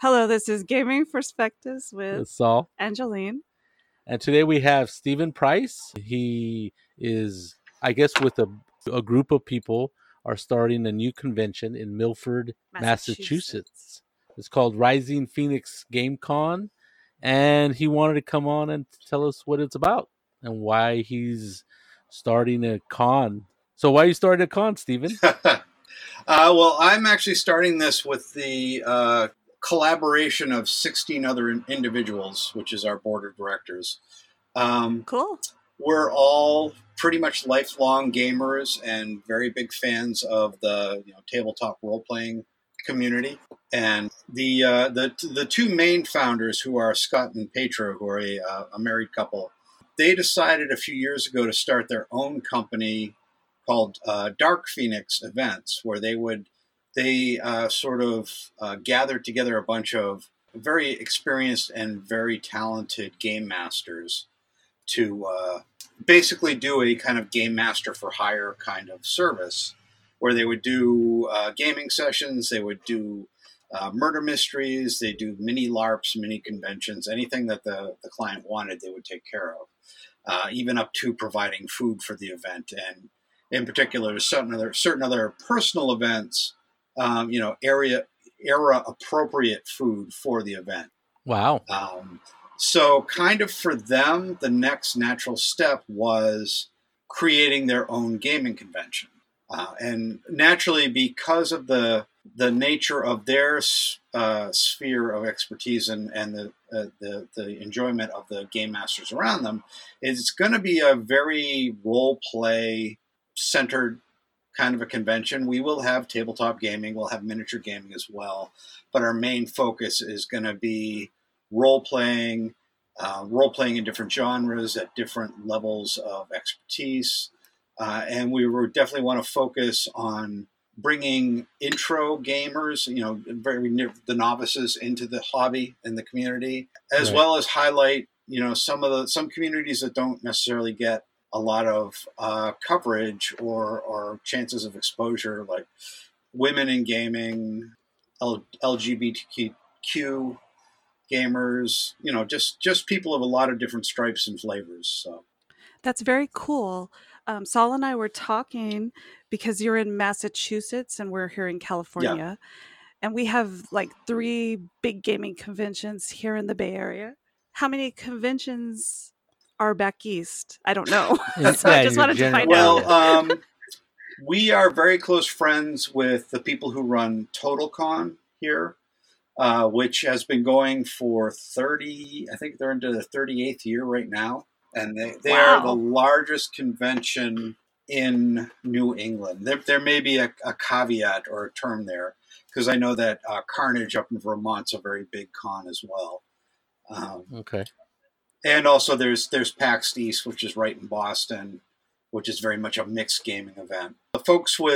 Hello, this is Gaming Perspectives with Saul, Angeline. And today we have Steven Price. He is, I guess, with a group of people are starting a new convention in Milford, Massachusetts. It's called Rising Phoenix Game Con. And he wanted to come on and tell us what it's about and why he's starting a con. So why are you starting a con, Steven? Well, I'm actually starting this with the collaboration of 16 other individuals, which is our board of directors. Cool. We're all pretty much lifelong gamers and very big fans of the tabletop role-playing community. And the two main founders, who are Scott and Petra, who are a married couple, they decided a few years ago to start their own company called Dark Phoenix Events, where they gathered together a bunch of very experienced and very talented game masters to basically do a kind of game master for hire kind of service, where they would do gaming sessions, they would do murder mysteries, they do mini LARPs, mini conventions, anything that the client wanted, they would take care of, even up to providing food for the event. And in particular, certain other personal events, era appropriate food for the event. Wow. So kind of for them, the next natural step was creating their own gaming convention. And naturally, because of the nature of their sphere of expertise and the enjoyment of the game masters around them, it's going to be a very role play centered kind of a convention. We will have tabletop gaming, we'll have miniature gaming as well, but our main focus is going to be role playing in different genres at different levels of expertise. And we would definitely want to focus on bringing intro gamers, the novices into the hobby and the community, as well as highlight, some communities that don't necessarily get a lot of coverage or chances of exposure, like women in gaming, LGBTQ gamers, just people of a lot of different stripes and flavors. So that's very cool. Saul and I were talking because you're in Massachusetts and we're here in California, and we have like 3 big gaming conventions here in the Bay Area. How many conventions are back east? I don't know. So I just wanted to find out. Well, we are very close friends with the people who run TotalCon here, which has been going for 30. I think they're into the 38th year right now, and they are the largest convention in New England. There may be a caveat or a term there, because I know that Carnage up in Vermont's a very big con as well. Okay. And also there's PAX East, which is right in Boston, which is very much a mixed gaming event. The folks who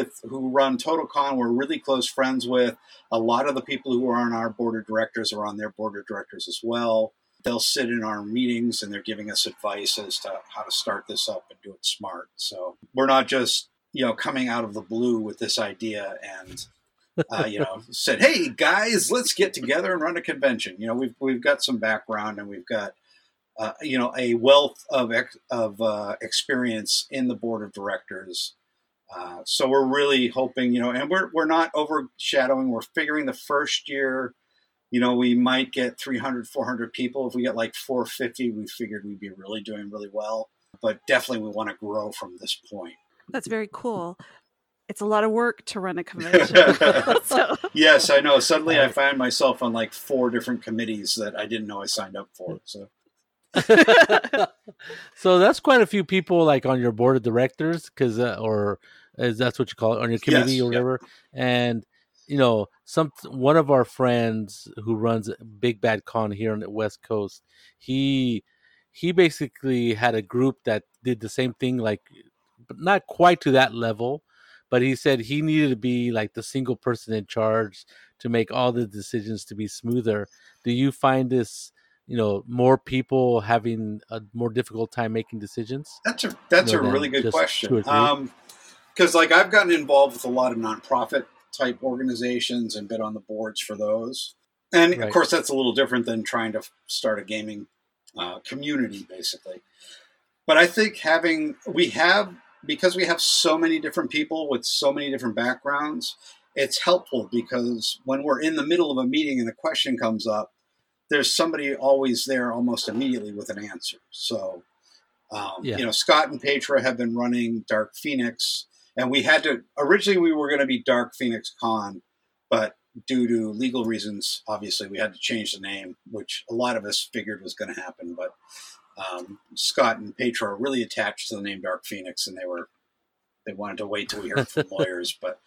run TotalCon we're really close friends with. A lot of the people who are on our board of directors are on their board of directors as well. They'll sit in our meetings and they're giving us advice as to how to start this up and do it smart. So we're not just, coming out of the blue with this idea and, said, hey guys, let's get together and run a convention. We've got some background and we've got, a wealth of experience in the board of directors. So we're really hoping, and we're not overshadowing. We're figuring the first year, we might get 300, 400 people. If we get like 450, we figured we'd be really doing really well. But definitely we want to grow from this point. That's very cool. It's a lot of work to run a convention. Yes, I know. Suddenly I find myself on like 4 different committees that I didn't know I signed up for. So that's quite a few people like on your board of directors, because or is that's what you call it, on your committee? Yes, or whatever. Yep. And one of our friends who runs Big Bad Con here on the West Coast, he basically had a group that did the same thing, like, but not quite to that level. But he said he needed to be like the single person in charge to make all the decisions to be smoother. Do you find this, more people having a more difficult time making decisions? That's a really good question. Because I've gotten involved with a lot of nonprofit type organizations and been on the boards for those. And right. Of course, that's a little different than trying to start a gaming community, basically. But I think because we have so many different people with so many different backgrounds, it's helpful because when we're in the middle of a meeting and a question comes up, there's somebody always there almost immediately with an answer. So, Scott and Petra have been running Dark Phoenix, and originally we were going to be Dark Phoenix Con, but due to legal reasons, obviously we had to change the name, which a lot of us figured was going to happen, but Scott and Petra are really attached to the name Dark Phoenix, and they wanted to wait till we heard from lawyers, but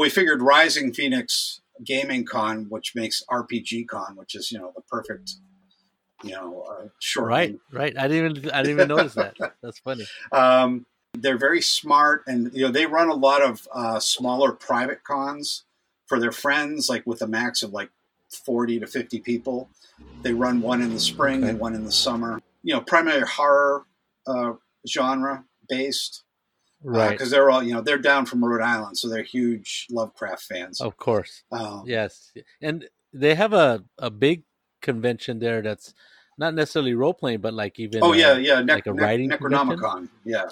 we figured Rising Phoenix Gaming Con, which makes RPG Con, which is the perfect short. Right. I didn't even notice that. That's funny. They're very smart, and they run a lot of smaller private cons for their friends, like with a max of like 40 to 50 people. They run one in the spring and one in the summer. Primary horror genre based. Right. Because they're all, they're down from Rhode Island, so they're huge Lovecraft fans. Of course. Yes. And they have a big convention there that's not necessarily role-playing, but like even... Oh, yeah. Like a writing Necronomicon. Convention? Yeah.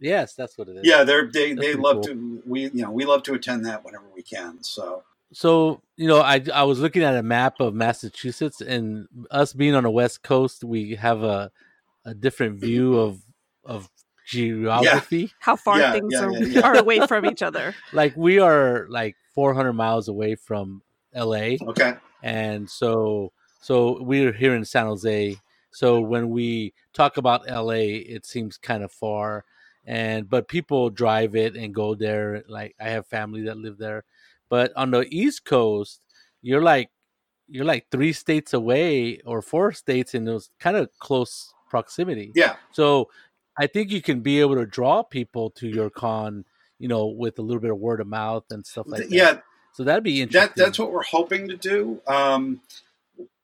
Yes, that's what it is. Yeah, they love cool. to... We love to attend that whenever we can, so... So, I was looking at a map of Massachusetts, and us being on the West Coast, we have a different view of geography. Yeah. How far things are away from each other. Like we are like 400 miles away from LA. Okay. And so we're here in San Jose. So when we talk about LA, it seems kind of far, but people drive it and go there. Like I have family that live there. But on the East Coast, you're like 3 states away or 4 states in those kind of close proximity. Yeah. So I think you can be able to draw people to your con, with a little bit of word of mouth and stuff like that. Yeah. So that'd be interesting. That's what we're hoping to do.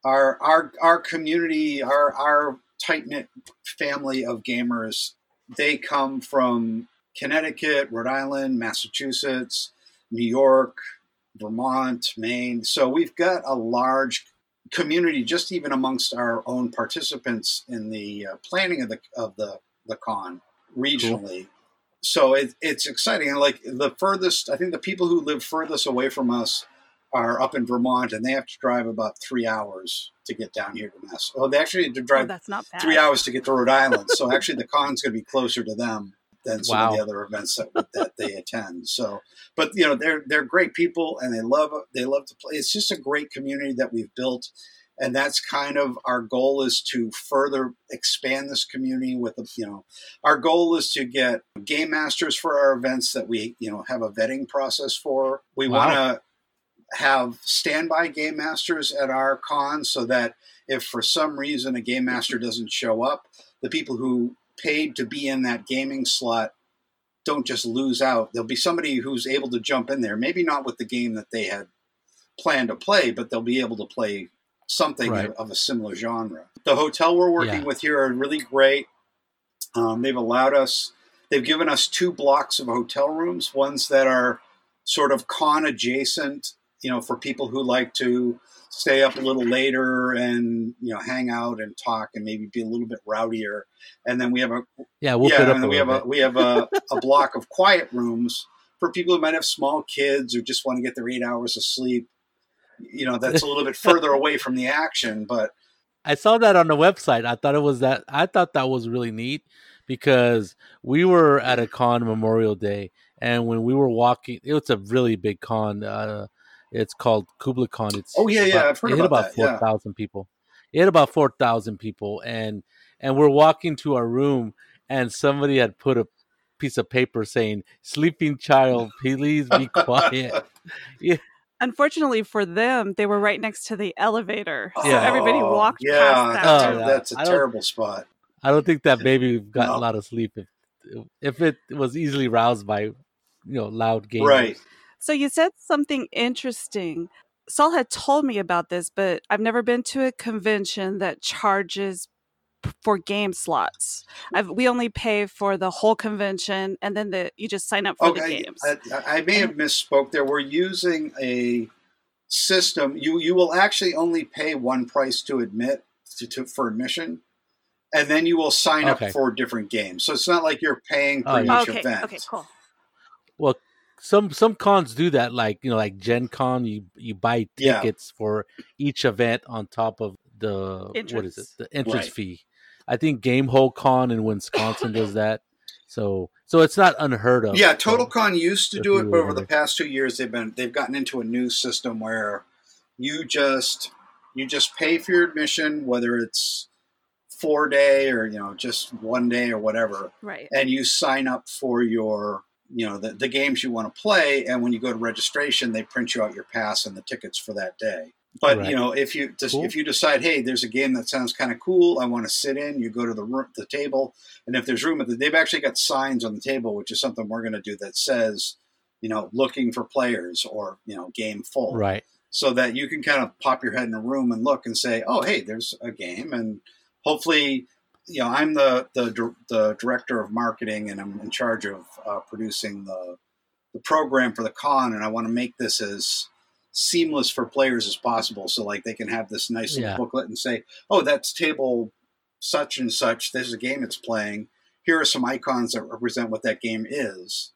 Our community, our tight-knit family of gamers, they come from Connecticut, Rhode Island, Massachusetts, New York, Vermont, Maine. So we've got a large community, just even amongst our own participants in the planning of the con regionally. Cool. So it's exciting. And like the furthest, I think the people who live furthest away from us are up in Vermont, and they have to drive about 3 hours to get down here to Mass. Well, they actually have to drive 3 hours to get to Rhode Island. So actually the con's going to be closer to them than some of the other events that they attend. So, but they're great people, and they love to play. It's just a great community that we've built, and that's kind of our goal, is to further expand this community with our goal is to get game masters for our events that we have a vetting process for. We want to have standby game masters at our con, so that if for some reason a game master doesn't show up, the people who paid to be in that gaming slot don't just lose out. There'll be somebody who's able to jump in there, maybe not with the game that they had planned to play, but they'll be able to play something of a similar genre. The hotel we're working with here are really great. They've given us 2 blocks of hotel rooms, ones that are sort of con adjacent, for people who like to stay up a little later and hang out and talk and maybe be a little bit rowdier. And then we have a block of quiet rooms for people who might have small kids or just want to get their 8 hours of sleep. That's a little bit further away from the action. But I saw that on the website. I thought that was really neat, because we were at a con Memorial Day, and when we were walking, it's a really big con. It's called Kublacon. I've heard about that. 4,000 people. It had about 4,000 people, and we're walking to our room, and somebody had put a piece of paper saying, "Sleeping child, please be quiet." Yeah. Unfortunately for them, they were right next to the elevator, so everybody walked past that. That's a terrible spot. I don't think that baby got a lot of sleep if it was easily roused by loud games. Right. So you said something interesting. Saul had told me about this, but I've never been to a convention that charges for game slots. We only pay for the whole convention, and then you just sign up for the games. I may have misspoke there. We're using a system, you will actually only pay one price to admit for admission, and then you will sign up for different games. So it's not like you're paying for each event. Okay, cool. Well, some cons do that, like Gen Con, you buy tickets for each event on top of the entrance. What is it? The entrance fee. I think Gamehole Con in Wisconsin does that. So it's not unheard of. Yeah, TotalCon used to do it, but over the past 2 years they've gotten into a new system where you just pay for your admission, whether it's 4-day or just 1 day or whatever, right? And you sign up for your the games you want to play, and when you go to registration, they print you out your pass and the tickets for that day. But if you decide, hey, there's a game that sounds kind of cool, I want to sit in, you go to the table, and if there's room, they've actually got signs on the table, which is something we're going to do that says, looking for players or game full, right? So that you can kind of pop your head in a room and look and say, oh, hey, there's a game, and hopefully, I'm the director of marketing, and I'm in charge of producing the program for the con, and I want to make this as seamless for players as possible, so like they can have this nice little booklet and say, oh, that's table such and such, this is a game it's playing, here are some icons that represent what that game is.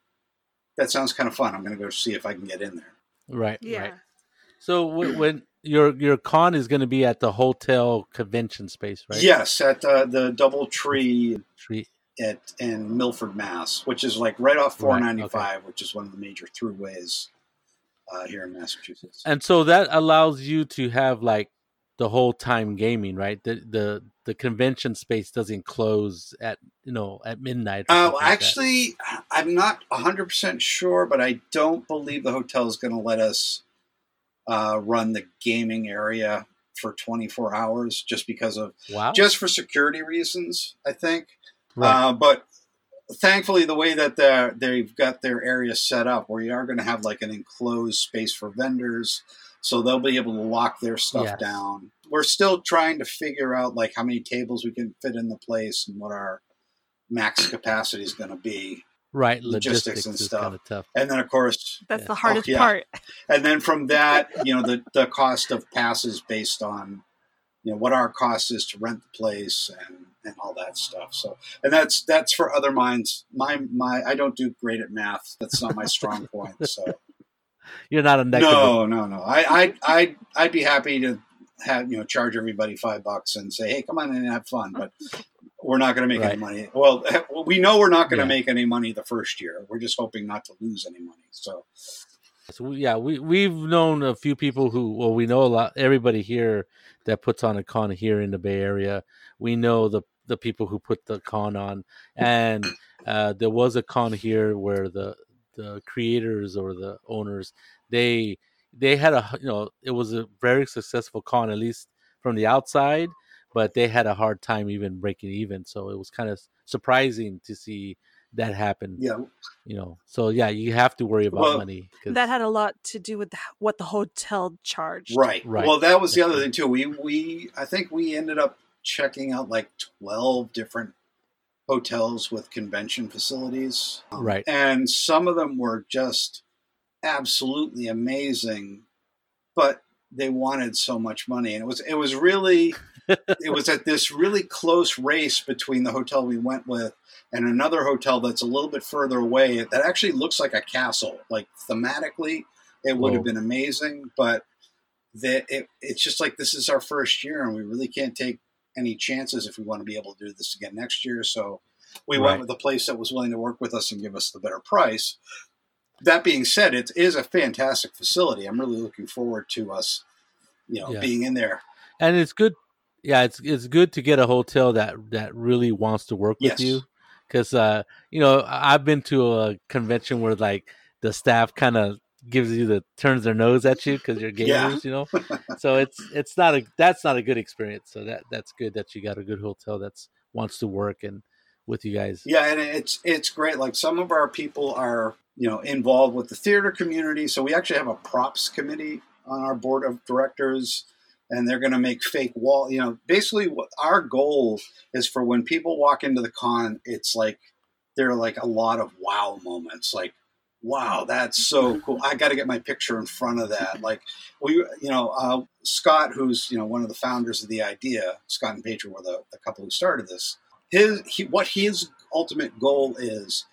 That sounds kind of fun, I'm going to go see if I can get in there. Right. So when your con is going to be at the hotel convention space, right? Yes, at the Double Tree in Milford, Mass, which is like right off 495, which is one of the major throughways here in Massachusetts. And so that allows you to have like the whole time gaming, right? The convention space doesn't close at at midnight. Oh, actually, like I'm not 100% sure, but I don't believe the hotel is going to let us run the gaming area for 24 hours just because of just for security reasons, I think. Right. But thankfully, the way that they've got their area set up, where you are going to have like an enclosed space for vendors, so they'll be able to lock their stuff down. We're still trying to figure out like how many tables we can fit in the place and what our max capacity is going to be. Right, logistics and stuff. Kind of tough. And then, of course, that's the hardest part. And then from that, the cost of passes based on what our cost is to rent the place and all that stuff. So, and that's for other minds. My I don't do great at math. That's not my strong point. So you're not a negative. No. I'd be happy to have charge everybody $5 and say, hey, come on in and have fun, but we're not going to make any money. Well, we know we're not going to make any money the first year. We're just hoping not to lose any money. So we've known a few people we know a lot, everybody here that puts on a con here in the Bay Area. We know the people who put the con on, and there was a con here where the creators or the owners, they had it was a very successful con, at least from the outside, but they had a hard time even breaking even. So it was kind of surprising to see that happened. Yeah. So yeah, you have to worry about money. That had a lot to do with what the hotel charged. Right. Well, that was the other thing too. I think we ended up checking out like 12 different hotels with convention facilities. Right. And some of them were just absolutely amazing, but they wanted so much money. And it was really, it was at this really close race between the hotel we went with and another hotel that's a little bit further away that actually looks like a castle. Like thematically, it would have been amazing, but it's just like, this is our first year and we really can't take any chances if we want to be able to do this again next year. So we went with a place that was willing to work with us and give us the better price. That being said, it is a fantastic facility. I'm really looking forward to us, being in there. And it's good. Yeah, it's good to get a hotel that really wants to work with you, because I've been to a convention where like the staff kind of turns their nose at you because you're gamers, So it's not that's not a good experience. So that's good that you got a good hotel that wants to work and with you guys. Yeah, and it's great. Like some of our people are involved with the theater community, so we actually have a props committee on our board of directors. And they're going to make fake wall. Basically, what our goal is for when people walk into the con, it's like there are like a lot of wow moments. Like, wow, that's so cool. I got to get my picture in front of that. Like we, Scott, who's, one of the founders of the idea, Scott and Petra were the couple who started this. What his ultimate goal is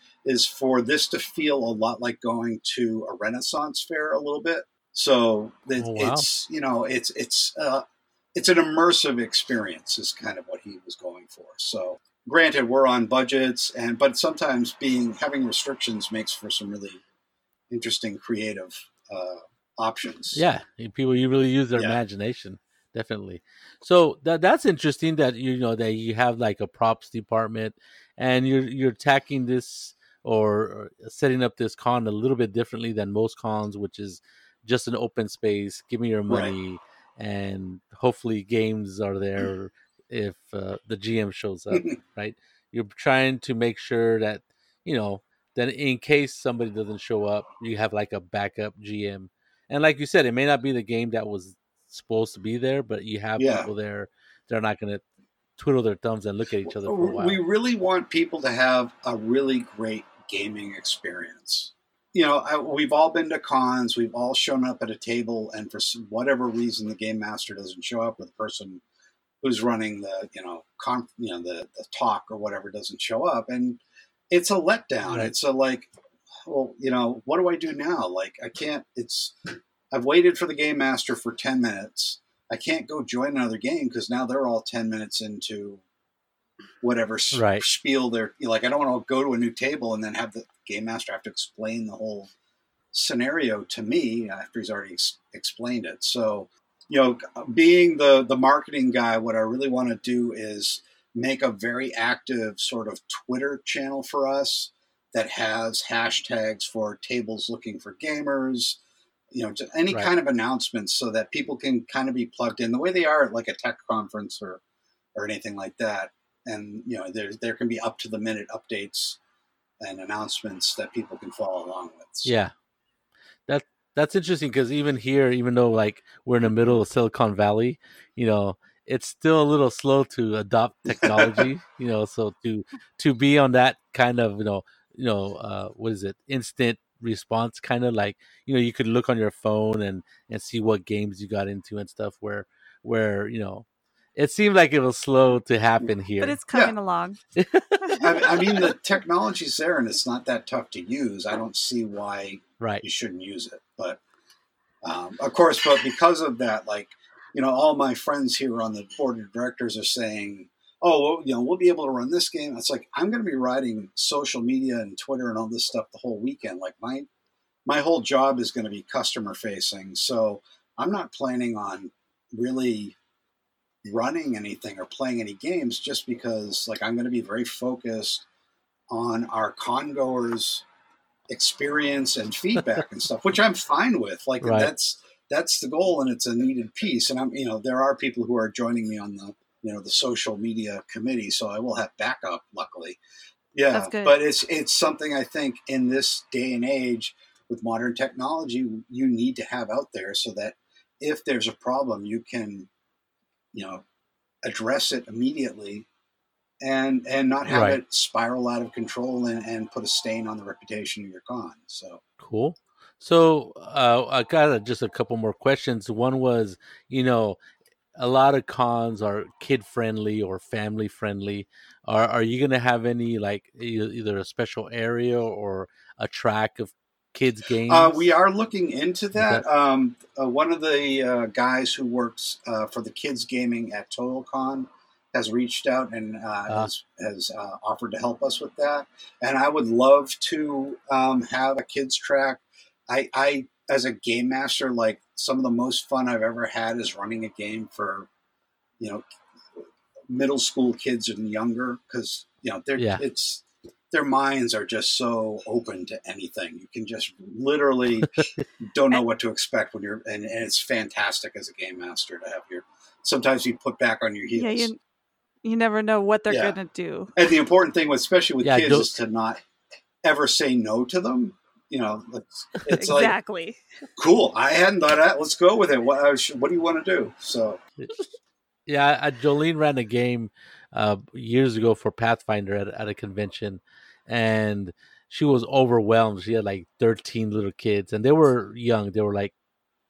for this to feel a lot like going to a Renaissance fair a little bit. So it's, it's an immersive experience is kind of what he was going for. So granted, we're on budgets, but sometimes having restrictions makes for some really interesting creative options. Yeah, people you really use their imagination, definitely. So that's interesting that that you have like a props department, and you're attacking this or setting up this con a little bit differently than most cons, which is just an open space. Give me your money, right. And hopefully games are there. Mm-hmm. If the GM shows up, right? You're trying to make sure that, that in case somebody doesn't show up, you have like a backup GM. And like you said, it may not be the game that was supposed to be there, but you have people there. They're not going to twiddle their thumbs and look at each other for a while. We really want people to have a really great gaming experience. We've all been to cons. We've all shown up at a table. And for whatever reason, the game master doesn't show up, or the person who's running the the talk or whatever doesn't show up, and it's a letdown. Right. It's what do I do now? Like I can't. I've waited for the game master for 10 minutes. I can't go join another game because now they're all 10 minutes into whatever spiel they're like. I don't want to go to a new table and then have the game master have to explain the whole scenario to me after he's already explained it. So. Being the marketing guy, what I really want to do is make a very active sort of Twitter channel for us that has hashtags for tables looking for gamers, any kind of announcements so that people can kind of be plugged in the way they are at like a tech conference or anything like that. And, there can be up to the minute updates and announcements that people can follow along with. So. Yeah. That's interesting because even here, even though like we're in the middle of Silicon Valley, it's still a little slow to adopt technology, so to be on that kind of, what is it? Instant response kind of like, you could look on your phone and see what games you got into and stuff where, it seemed like it was slow to happen here. But it's coming along. I mean, the technology's there and it's not that tough to use. I don't see why you shouldn't use it. But, but because of that, all my friends here on the board of directors are saying, we'll be able to run this game. It's like, I'm going to be writing social media and Twitter and all this stuff the whole weekend. Like my whole job is going to be customer facing. So I'm not planning on really running anything or playing any games just because I'm going to be very focused on our congoers' experience and feedback and stuff, which I'm fine with. That's the goal, and it's a needed piece. And I'm, there are people who are joining me on the, the social media committee. So I will have backup, luckily. Yeah. But it's something I think in this day and age with modern technology, you need to have out there so that if there's a problem, you can, address it immediately and not have it spiral out of control and put a stain on the reputation of your con. So cool. So I got just a couple more questions. One was, a lot of cons are kid friendly or family friendly. Are you going to have any either a special area or a track of kids games? We are looking into that. One of the guys who works for the kids gaming at TotalCon has reached out and has offered to help us with that. And I would love to have a kids track. I as a game master, some of the most fun I've ever had is running a game for middle school kids and younger because their minds are just so open to anything. You can just literally don't know what to expect when you're, and it's fantastic as a game master to have sometimes you put back on your heels. Yeah, you never know what they're going to do. And the important thing, especially with kids, is to not ever say no to them. It's exactly. Cool. I hadn't thought of that. Let's go with it. What do you want to do? So, Jolene ran a game years ago for Pathfinder at a convention, and she was overwhelmed. She had like 13 little kids, and they were young. They were like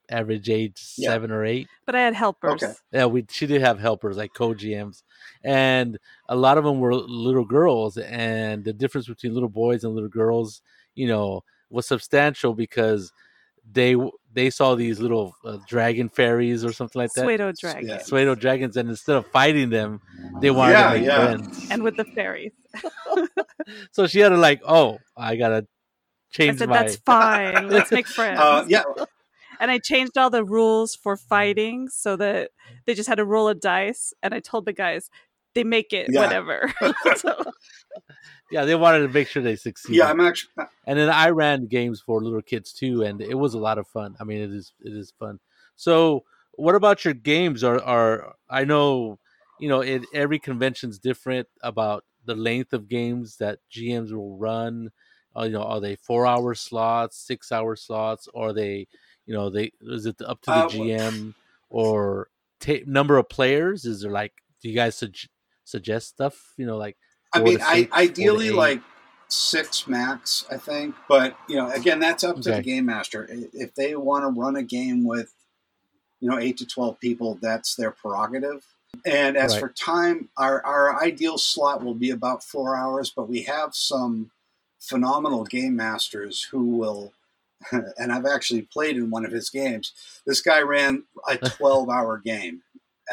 average age 7 or 8. But I had helpers. Okay. Yeah, she did have helpers, like co-GMs. And a lot of them were little girls. And the difference between little boys and little girls, you know, was substantial because they saw these little dragon fairies or something like that. Pseudo dragons. Yeah. Pseudo dragons. And instead of fighting them, they wanted to make friends. And with the fairies. So she had to like, oh, I got to change that's fine. Let's make friends. Yeah. And I changed all the rules for fighting so that they just had to roll a dice. And I told the guys, they make it whatever. Yeah, they wanted to make sure they succeed. Yeah, I'm actually. And then I ran games for little kids too, and it was a lot of fun. I mean, it is fun. So, what about your games? Are I know, you know, every convention's different about the length of games that GMs will run. You know, are they 4-hour slots, 6-hour slots, or are they? You know, is it up to the GM or number of players? Is there like, do you guys suggest stuff? You know, like ideally like 6 max, I think. But you know, again, that's up to the game master. If they want to run a game with, you know, 8 to 12 people, that's their prerogative. And as for time, our ideal slot will be about 4 hours. But we have some phenomenal game masters who will. And I've actually played in one of his games. This guy ran a 12-hour game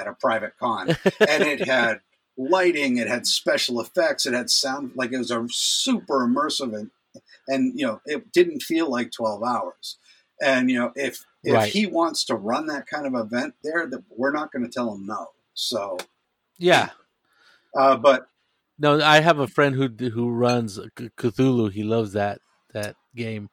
at a private con, and it had lighting, it had special effects, it had sound. Like it was a super immersive, and you know, it didn't feel like 12 hours. And you know, if he wants to run that kind of event there, that we're not going to tell him no. So yeah, but no, I have a friend who runs Cthulhu. He loves that game.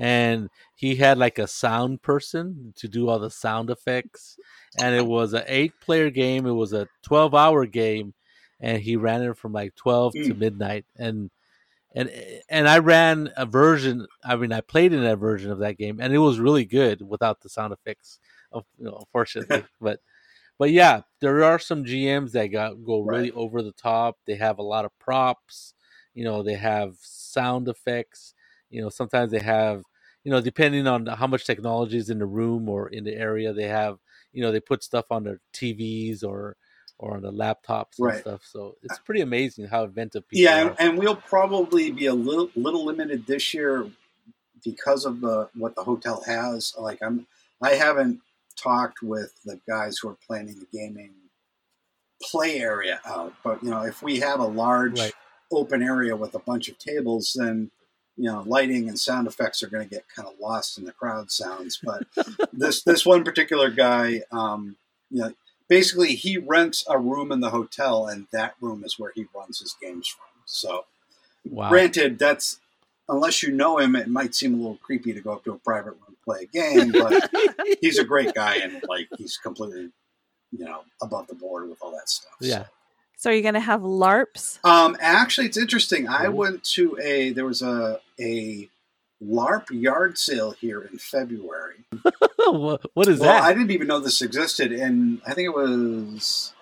And he had like a sound person to do all the sound effects. And it was an 8-player game. It was a 12-hour game. And he ran it from like 12 to midnight. And I ran a version. I mean, I played in a version of that game. And it was really good without the sound effects, you know, unfortunately. But yeah, there are some GMs that go really over the top. They have a lot of props. You know, they have sound effects. You know, sometimes they have, you know, depending on how much technology is in the room or in the area, they have, you know, they put stuff on their TVs or on the laptops and stuff. So it's pretty amazing how inventive people are. And we'll probably be a little limited this year because of what the hotel has. Like I haven't talked with the guys who are planning the gaming play area out, but you know, if we have a large open area with a bunch of tables, then you know, lighting and sound effects are going to get kind of lost in the crowd sounds. But this one particular guy, you know, basically he rents a room in the hotel, and that room is where he runs his games from. So, granted, that's unless you know him, it might seem a little creepy to go up to a private room and play a game. But he's a great guy, and like he's completely, you know, above the board with all that stuff. Yeah. So are you going to have LARPs? Actually, it's interesting. I went to there was a LARP yard sale here in February. What is that? I didn't even know this existed. And I think it was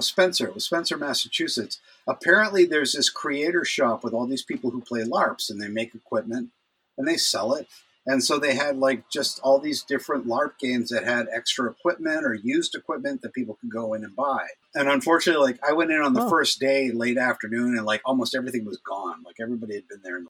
Spencer. It was Spencer, Massachusetts. Apparently, there's this creator shop with all these people who play LARPs. And they make equipment. And they sell it. And so they had like just all these different LARP games that had extra equipment or used equipment that people could go in and buy. And unfortunately, like I went in on the first day, late afternoon, and like almost everything was gone. Like everybody had been there in